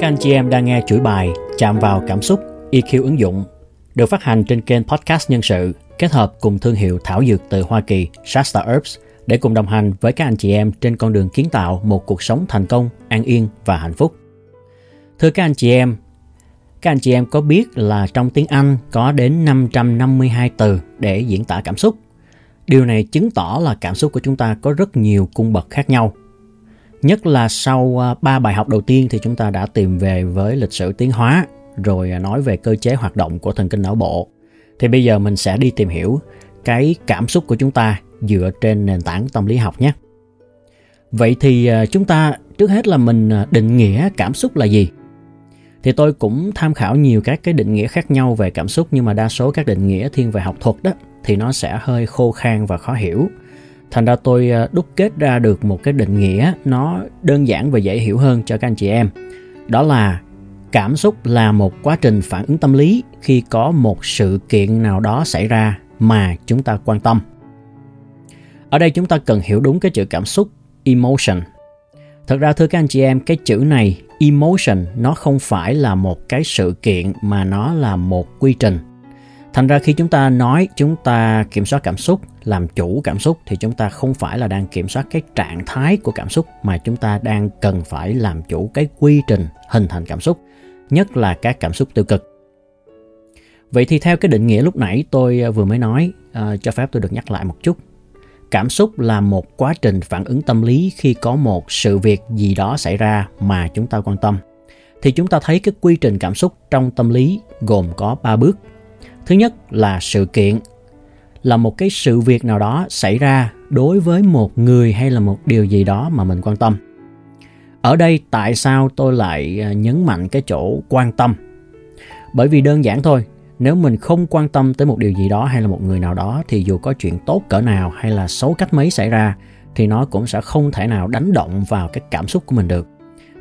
Các anh chị em đang nghe chuỗi bài Chạm vào cảm xúc EQ ứng dụng được phát hành trên kênh Podcast Nhân Sự kết hợp cùng thương hiệu thảo dược từ Hoa Kỳ Shasta Herbs để cùng đồng hành với các anh chị em trên con đường kiến tạo một cuộc sống thành công, an yên và hạnh phúc. Thưa các anh chị em có biết là trong tiếng Anh có đến 552 từ để diễn tả cảm xúc? Điều này chứng tỏ là cảm xúc của chúng ta có rất nhiều cung bậc khác nhau. Nhất là sau 3 bài học đầu tiên thì chúng ta đã tìm về với lịch sử tiến hóa, rồi nói về cơ chế hoạt động của thần kinh não bộ. Thì bây giờ mình sẽ đi tìm hiểu cái cảm xúc của chúng ta dựa trên nền tảng tâm lý học nhé. Vậy thì chúng ta trước hết là mình định nghĩa cảm xúc là gì? Thì tôi cũng tham khảo nhiều các cái định nghĩa khác nhau về cảm xúc, nhưng mà đa số các định nghĩa thiên về học thuật đó thì nó sẽ hơi khô khan và khó hiểu. Thành ra tôi đúc kết ra được một cái định nghĩa nó đơn giản và dễ hiểu hơn cho các anh chị em. Đó là cảm xúc là một quá trình phản ứng tâm lý khi có một sự kiện nào đó xảy ra mà chúng ta quan tâm. Ở đây chúng ta cần hiểu đúng cái chữ cảm xúc, emotion. Thật ra thưa các anh chị em, cái chữ này, emotion, nó không phải là một cái sự kiện mà nó là một quy trình. Thành ra khi chúng ta nói chúng ta kiểm soát cảm xúc, làm chủ cảm xúc thì chúng ta không phải là đang kiểm soát cái trạng thái của cảm xúc mà chúng ta đang cần phải làm chủ cái quy trình hình thành cảm xúc, nhất là các cảm xúc tiêu cực. Vậy thì theo cái định nghĩa lúc nãy tôi vừa mới nói, cho phép tôi được nhắc lại một chút. Cảm xúc là một quá trình phản ứng tâm lý khi có một sự việc gì đó xảy ra mà chúng ta quan tâm. Thì chúng ta thấy cái quy trình cảm xúc trong tâm lý gồm có 3 bước. Thứ nhất là sự kiện, là một cái sự việc nào đó xảy ra đối với một người hay là một điều gì đó mà mình quan tâm. Ở đây tại sao tôi lại nhấn mạnh cái chỗ quan tâm? Bởi vì đơn giản thôi, nếu mình không quan tâm tới một điều gì đó hay là một người nào đó thì dù có chuyện tốt cỡ nào hay là xấu cách mấy xảy ra thì nó cũng sẽ không thể nào đánh động vào cái cảm xúc của mình được.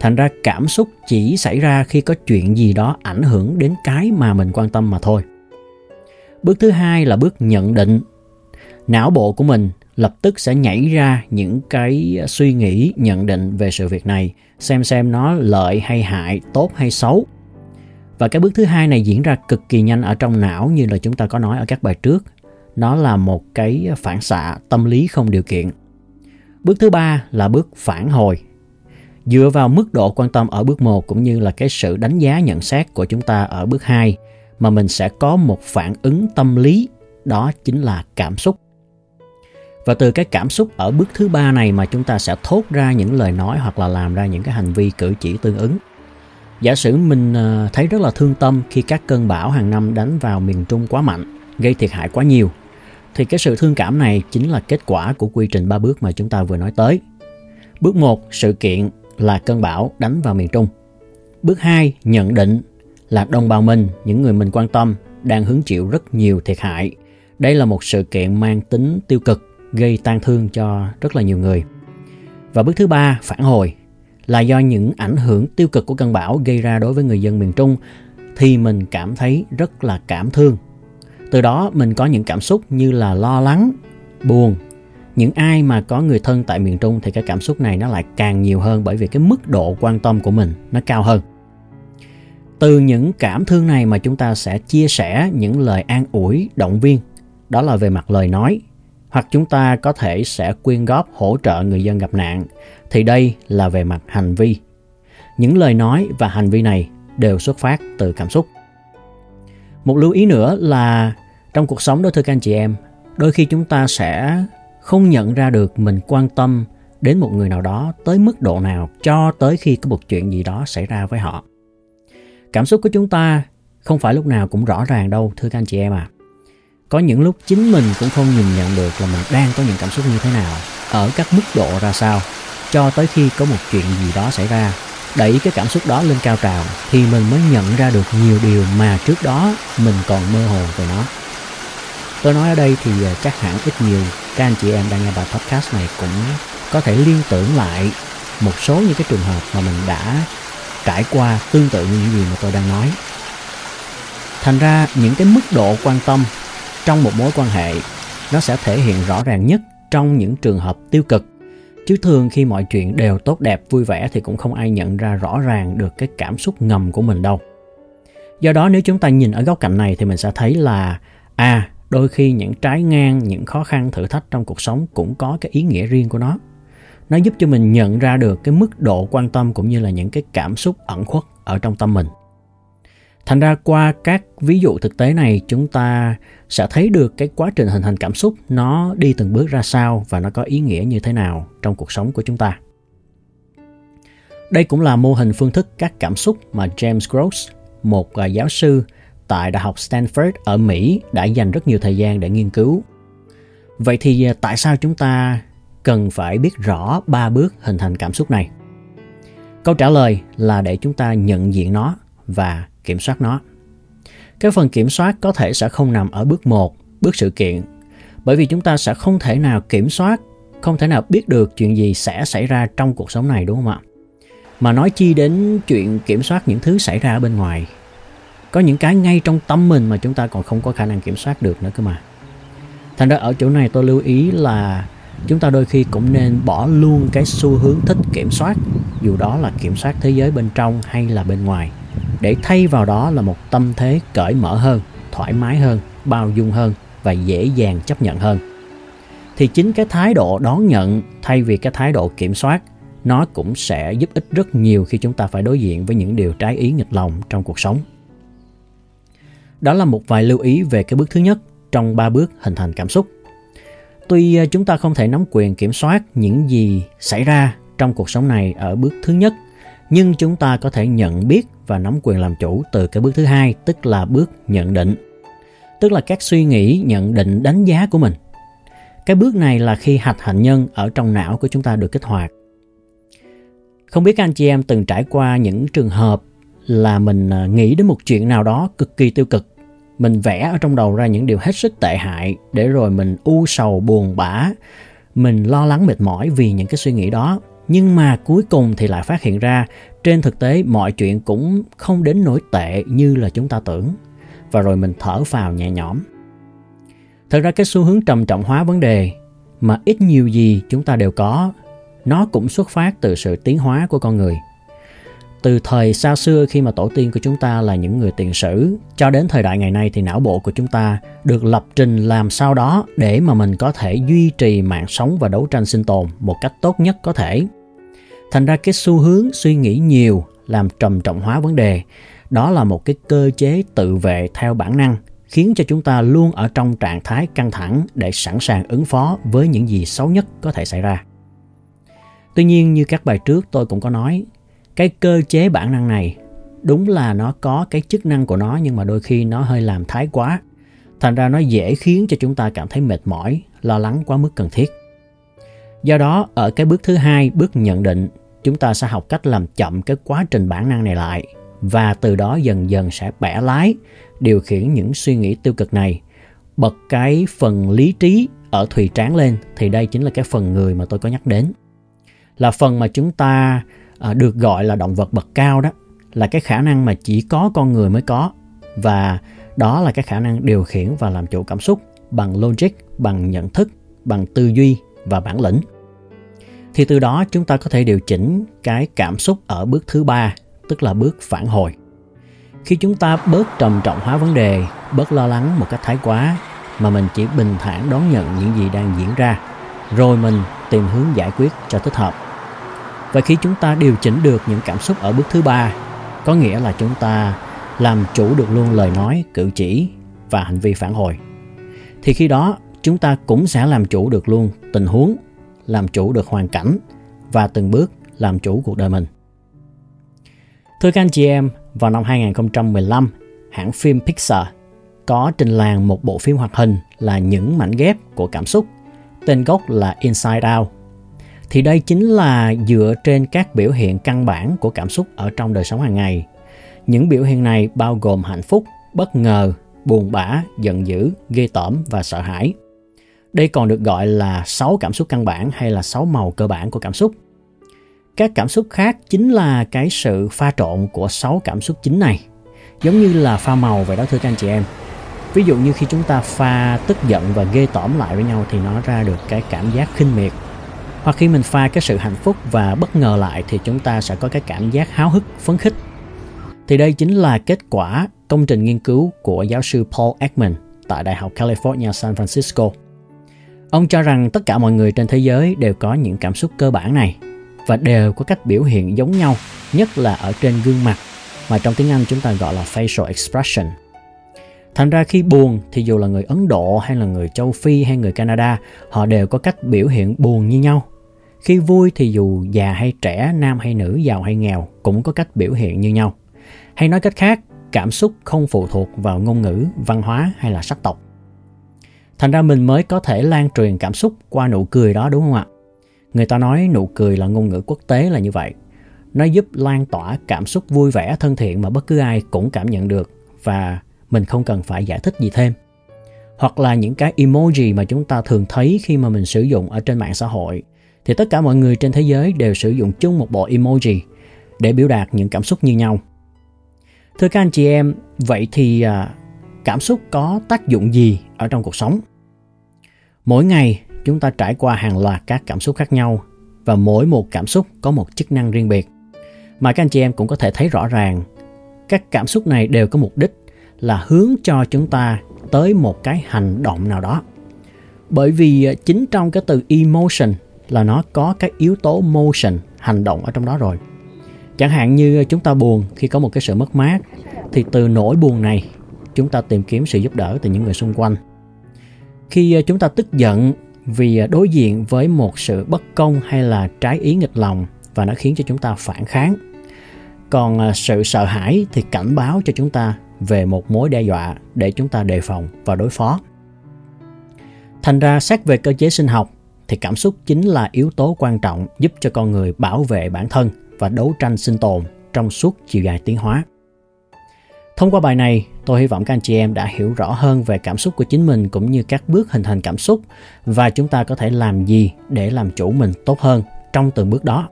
Thành ra cảm xúc chỉ xảy ra khi có chuyện gì đó ảnh hưởng đến cái mà mình quan tâm mà thôi. Bước thứ hai là bước nhận định. Não bộ của mình lập tức sẽ nhảy ra những cái suy nghĩ, nhận định về sự việc này, xem nó lợi hay hại, tốt hay xấu. Và cái bước thứ hai này diễn ra cực kỳ nhanh ở trong não, như là chúng ta có nói ở các bài trước. Nó là một cái phản xạ tâm lý không điều kiện. Bước thứ ba là bước phản hồi. Dựa vào mức độ quan tâm ở bước 1 cũng như là cái sự đánh giá nhận xét của chúng ta ở bước 2 mà mình sẽ có một phản ứng tâm lý, đó chính là cảm xúc. Và từ cái cảm xúc ở bước thứ 3 này mà chúng ta sẽ thốt ra những lời nói hoặc là làm ra những cái hành vi cử chỉ tương ứng. Giả sử mình thấy rất là thương tâm khi các cơn bão hàng năm đánh vào miền Trung quá mạnh, gây thiệt hại quá nhiều, thì cái sự thương cảm này chính là kết quả của quy trình 3 bước mà chúng ta vừa nói tới. Bước 1, sự kiện là cơn bão đánh vào miền Trung. Bước 2, nhận định là đồng bào mình, những người mình quan tâm đang hứng chịu rất nhiều thiệt hại. Đây là một sự kiện mang tính tiêu cực, gây tang thương cho rất là nhiều người. Và bước thứ 3, phản hồi, là do những ảnh hưởng tiêu cực của cơn bão gây ra đối với người dân miền Trung thì mình cảm thấy rất là cảm thương. Từ đó mình có những cảm xúc như là lo lắng, buồn. Những ai mà có người thân tại miền Trung thì cái cảm xúc này nó lại càng nhiều hơn, bởi vì cái mức độ quan tâm của mình nó cao hơn. Từ những cảm thương này mà chúng ta sẽ chia sẻ những lời an ủi, động viên, đó là về mặt lời nói. Hoặc chúng ta có thể sẽ quyên góp hỗ trợ người dân gặp nạn, thì đây là về mặt hành vi. Những lời nói và hành vi này đều xuất phát từ cảm xúc. Một lưu ý nữa là trong cuộc sống đó thưa các anh chị em, đôi khi chúng ta sẽ không nhận ra được mình quan tâm đến một người nào đó tới mức độ nào cho tới khi có một chuyện gì đó xảy ra với họ. Cảm xúc của chúng ta không phải lúc nào cũng rõ ràng đâu thưa các anh chị em à. Có những lúc chính mình cũng không nhìn nhận được là mình đang có những cảm xúc như thế nào, ở các mức độ ra sao, cho tới khi có một chuyện gì đó xảy ra, đẩy cái cảm xúc đó lên cao trào thì mình mới nhận ra được nhiều điều mà trước đó mình còn mơ hồ về nó. Tôi nói ở đây thì chắc hẳn ít nhiều các anh chị em đang nghe bài podcast này cũng có thể liên tưởng lại một số những cái trường hợp mà mình đã trải qua tương tự như những gì mà tôi đang nói. Thành ra những cái mức độ quan tâm trong một mối quan hệ nó sẽ thể hiện rõ ràng nhất trong những trường hợp tiêu cực, Chứ thường khi mọi chuyện đều tốt đẹp, vui vẻ thì cũng không ai nhận ra rõ ràng được cái cảm xúc ngầm của mình đâu. Do đó nếu chúng ta nhìn ở góc cạnh này thì mình sẽ thấy là đôi khi những trái ngang, những khó khăn, thử thách trong cuộc sống cũng có cái ý nghĩa riêng của nó. Nó giúp cho mình nhận ra được cái mức độ quan tâm cũng như là những cái cảm xúc ẩn khuất ở trong tâm mình. Thành ra qua các ví dụ thực tế này, chúng ta sẽ thấy được cái quá trình hình thành cảm xúc nó đi từng bước ra sao và nó có ý nghĩa như thế nào trong cuộc sống của chúng ta. Đây cũng là mô hình phương thức các cảm xúc mà James Gross, một giáo sư tại Đại học Stanford ở Mỹ, đã dành rất nhiều thời gian để nghiên cứu. Vậy thì tại sao chúng ta cần phải biết rõ 3 bước hình thành cảm xúc này? Câu trả lời là để chúng ta nhận diện nó và kiểm soát nó. Cái phần kiểm soát có thể sẽ không nằm ở bước 1, bước sự kiện, bởi vì chúng ta sẽ không thể nào kiểm soát, không thể nào biết được chuyện gì sẽ xảy ra trong cuộc sống này, đúng không ạ? Mà nói chi đến chuyện kiểm soát những thứ xảy ra ở bên ngoài. Có những cái ngay trong tâm mình mà chúng ta còn không có khả năng kiểm soát được nữa cơ mà. Thành ra ở chỗ này tôi lưu ý là chúng ta đôi khi cũng nên bỏ luôn cái xu hướng thích kiểm soát, dù đó là kiểm soát thế giới bên trong hay là bên ngoài, để thay vào đó là một tâm thế cởi mở hơn, thoải mái hơn, bao dung hơn và dễ dàng chấp nhận hơn. Thì chính cái thái độ đón nhận thay vì cái thái độ kiểm soát, nó cũng sẽ giúp ích rất nhiều khi chúng ta phải đối diện với những điều trái ý nghịch lòng trong cuộc sống. Đó là một vài lưu ý về cái bước thứ nhất trong 3 bước hình thành cảm xúc. Tuy chúng ta không thể nắm quyền kiểm soát những gì xảy ra trong cuộc sống này ở bước thứ nhất, nhưng chúng ta có thể nhận biết và nắm quyền làm chủ từ cái bước thứ hai, tức là bước nhận định. Tức là các suy nghĩ, nhận định, đánh giá của mình. Cái bước này là khi hạch hạnh nhân ở trong não của chúng ta được kích hoạt. Không biết các anh chị em từng trải qua những trường hợp là mình nghĩ đến một chuyện nào đó cực kỳ tiêu cực. Mình vẽ ở trong đầu ra những điều hết sức tệ hại, để rồi mình u sầu, buồn bã, mình lo lắng, mệt mỏi vì những cái suy nghĩ đó. Nhưng mà cuối cùng thì lại phát hiện ra trên thực tế mọi chuyện cũng không đến nỗi tệ như là chúng ta tưởng. Và rồi mình thở phào nhẹ nhõm. Thật ra cái xu hướng trầm trọng hóa vấn đề mà ít nhiều gì chúng ta đều có, nó cũng xuất phát từ sự tiến hóa của con người. Từ thời xa xưa khi mà tổ tiên của chúng ta là những người tiền sử cho đến thời đại ngày nay thì não bộ của chúng ta được lập trình làm sao đó để mà mình có thể duy trì mạng sống và đấu tranh sinh tồn một cách tốt nhất có thể. Thành ra cái xu hướng suy nghĩ nhiều, làm trầm trọng hóa vấn đề, đó là một cái cơ chế tự vệ theo bản năng khiến cho chúng ta luôn ở trong trạng thái căng thẳng để sẵn sàng ứng phó với những gì xấu nhất có thể xảy ra. Tuy nhiên như các bài trước tôi cũng có nói, cái cơ chế bản năng này đúng là nó có cái chức năng của nó nhưng mà đôi khi nó hơi làm thái quá. Thành ra nó dễ khiến cho chúng ta cảm thấy mệt mỏi, lo lắng quá mức cần thiết. Do đó ở cái bước thứ hai, bước nhận định, chúng ta sẽ học cách làm chậm cái quá trình bản năng này lại và từ đó dần dần sẽ bẻ lái, điều khiển những suy nghĩ tiêu cực này. Bật cái phần lý trí ở thùy trán lên thì đây chính là cái phần người mà tôi có nhắc đến. Là phần mà chúng ta được gọi là động vật bậc cao đó, là cái khả năng mà chỉ có con người mới có, và đó là cái khả năng điều khiển và làm chủ cảm xúc bằng logic, bằng nhận thức, bằng tư duy và bản lĩnh. Thì từ đó chúng ta có thể điều chỉnh cái cảm xúc ở bước thứ ba, tức là bước phản hồi. Khi chúng ta bớt trầm trọng hóa vấn đề, bớt lo lắng một cách thái quá mà mình chỉ bình thản đón nhận những gì đang diễn ra, rồi mình tìm hướng giải quyết cho thích hợp. Và khi chúng ta điều chỉnh được những cảm xúc ở bước thứ ba, có nghĩa là chúng ta làm chủ được luôn lời nói, cử chỉ và hành vi phản hồi. Thì khi đó chúng ta cũng sẽ làm chủ được luôn tình huống, làm chủ được hoàn cảnh và từng bước làm chủ cuộc đời mình. Thưa các anh chị em, vào năm 2015, hãng phim Pixar có trình làng một bộ phim hoạt hình là Những Mảnh Ghép của Cảm Xúc, tên gốc là Inside Out. Thì đây chính là dựa trên các biểu hiện căn bản của cảm xúc ở trong đời sống hàng ngày. Những biểu hiện này bao gồm hạnh phúc, bất ngờ, buồn bã, giận dữ, ghê tởm và sợ hãi. Đây còn được gọi là 6 cảm xúc căn bản hay là 6 màu cơ bản của cảm xúc. Các cảm xúc khác chính là cái sự pha trộn của 6 cảm xúc chính này. Giống như là pha màu vậy đó thưa các anh chị em. Ví dụ như khi chúng ta pha tức giận và ghê tởm lại với nhau thì nó ra được cái cảm giác khinh miệt. Hoặc khi mình pha cái sự hạnh phúc và bất ngờ lại thì chúng ta sẽ có cái cảm giác háo hức, phấn khích. Thì đây chính là kết quả công trình nghiên cứu của giáo sư Paul Ekman tại Đại học California San Francisco. Ông cho rằng tất cả mọi người trên thế giới đều có những cảm xúc cơ bản này và đều có cách biểu hiện giống nhau, nhất là ở trên gương mặt, mà trong tiếng Anh chúng ta gọi là facial expression. Thành ra khi buồn thì dù là người Ấn Độ hay là người châu Phi hay người Canada, họ đều có cách biểu hiện buồn như nhau. Khi vui thì dù già hay trẻ, nam hay nữ, giàu hay nghèo cũng có cách biểu hiện như nhau. Hay nói cách khác, cảm xúc không phụ thuộc vào ngôn ngữ, văn hóa hay là sắc tộc. Thành ra mình mới có thể lan truyền cảm xúc qua nụ cười đó, đúng không ạ? Người ta nói nụ cười là ngôn ngữ quốc tế là như vậy. Nó giúp lan tỏa cảm xúc vui vẻ, thân thiện mà bất cứ ai cũng cảm nhận được và mình không cần phải giải thích gì thêm. Hoặc là những cái emoji mà chúng ta thường thấy khi mà mình sử dụng ở trên mạng xã hội, thì tất cả mọi người trên thế giới đều sử dụng chung một bộ emoji để biểu đạt những cảm xúc như nhau. Thưa các anh chị em, vậy thì cảm xúc có tác dụng gì ở trong cuộc sống? Mỗi ngày chúng ta trải qua hàng loạt các cảm xúc khác nhau và mỗi một cảm xúc có một chức năng riêng biệt. Mà các anh chị em cũng có thể thấy rõ ràng, các cảm xúc này đều có mục đích là hướng cho chúng ta tới một cái hành động nào đó. Bởi vì chính trong cái từ emotion là nó có cái yếu tố motion, hành động ở trong đó rồi. Chẳng hạn như chúng ta buồn khi có một cái sự mất mát, thì từ nỗi buồn này chúng ta tìm kiếm sự giúp đỡ từ những người xung quanh. Khi chúng ta tức giận vì đối diện với một sự bất công hay là trái ý nghịch lòng và nó khiến cho chúng ta phản kháng. Còn sự sợ hãi thì cảnh báo cho chúng ta về một mối đe dọa để chúng ta đề phòng và đối phó. Thành ra xét về cơ chế sinh học thì cảm xúc chính là yếu tố quan trọng giúp cho con người bảo vệ bản thân và đấu tranh sinh tồn trong suốt chiều dài tiến hóa. Thông qua bài này, tôi hy vọng các anh chị em đã hiểu rõ hơn về cảm xúc của chính mình cũng như các bước hình thành cảm xúc và chúng ta có thể làm gì để làm chủ mình tốt hơn trong từng bước đó.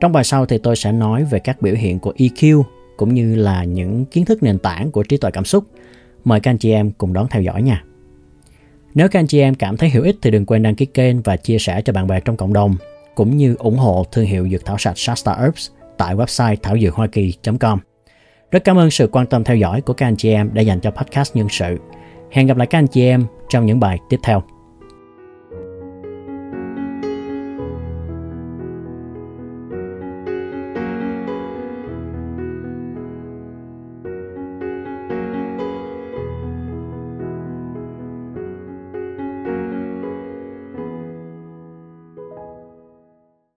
Trong bài sau thì tôi sẽ nói về các biểu hiện của EQ cũng như là những kiến thức nền tảng của trí tuệ cảm xúc. Mời các anh chị em cùng đón theo dõi nha. Nếu các anh chị em cảm thấy hữu ích thì đừng quên đăng ký kênh và chia sẻ cho bạn bè trong cộng đồng, cũng như ủng hộ thương hiệu dược thảo sạch Shasta Herbs tại website thảo dược hoa kỳ.com. Rất cảm ơn sự quan tâm theo dõi của các anh chị em đã dành cho podcast nhân sự. Hẹn gặp lại các anh chị em trong những bài tiếp theo.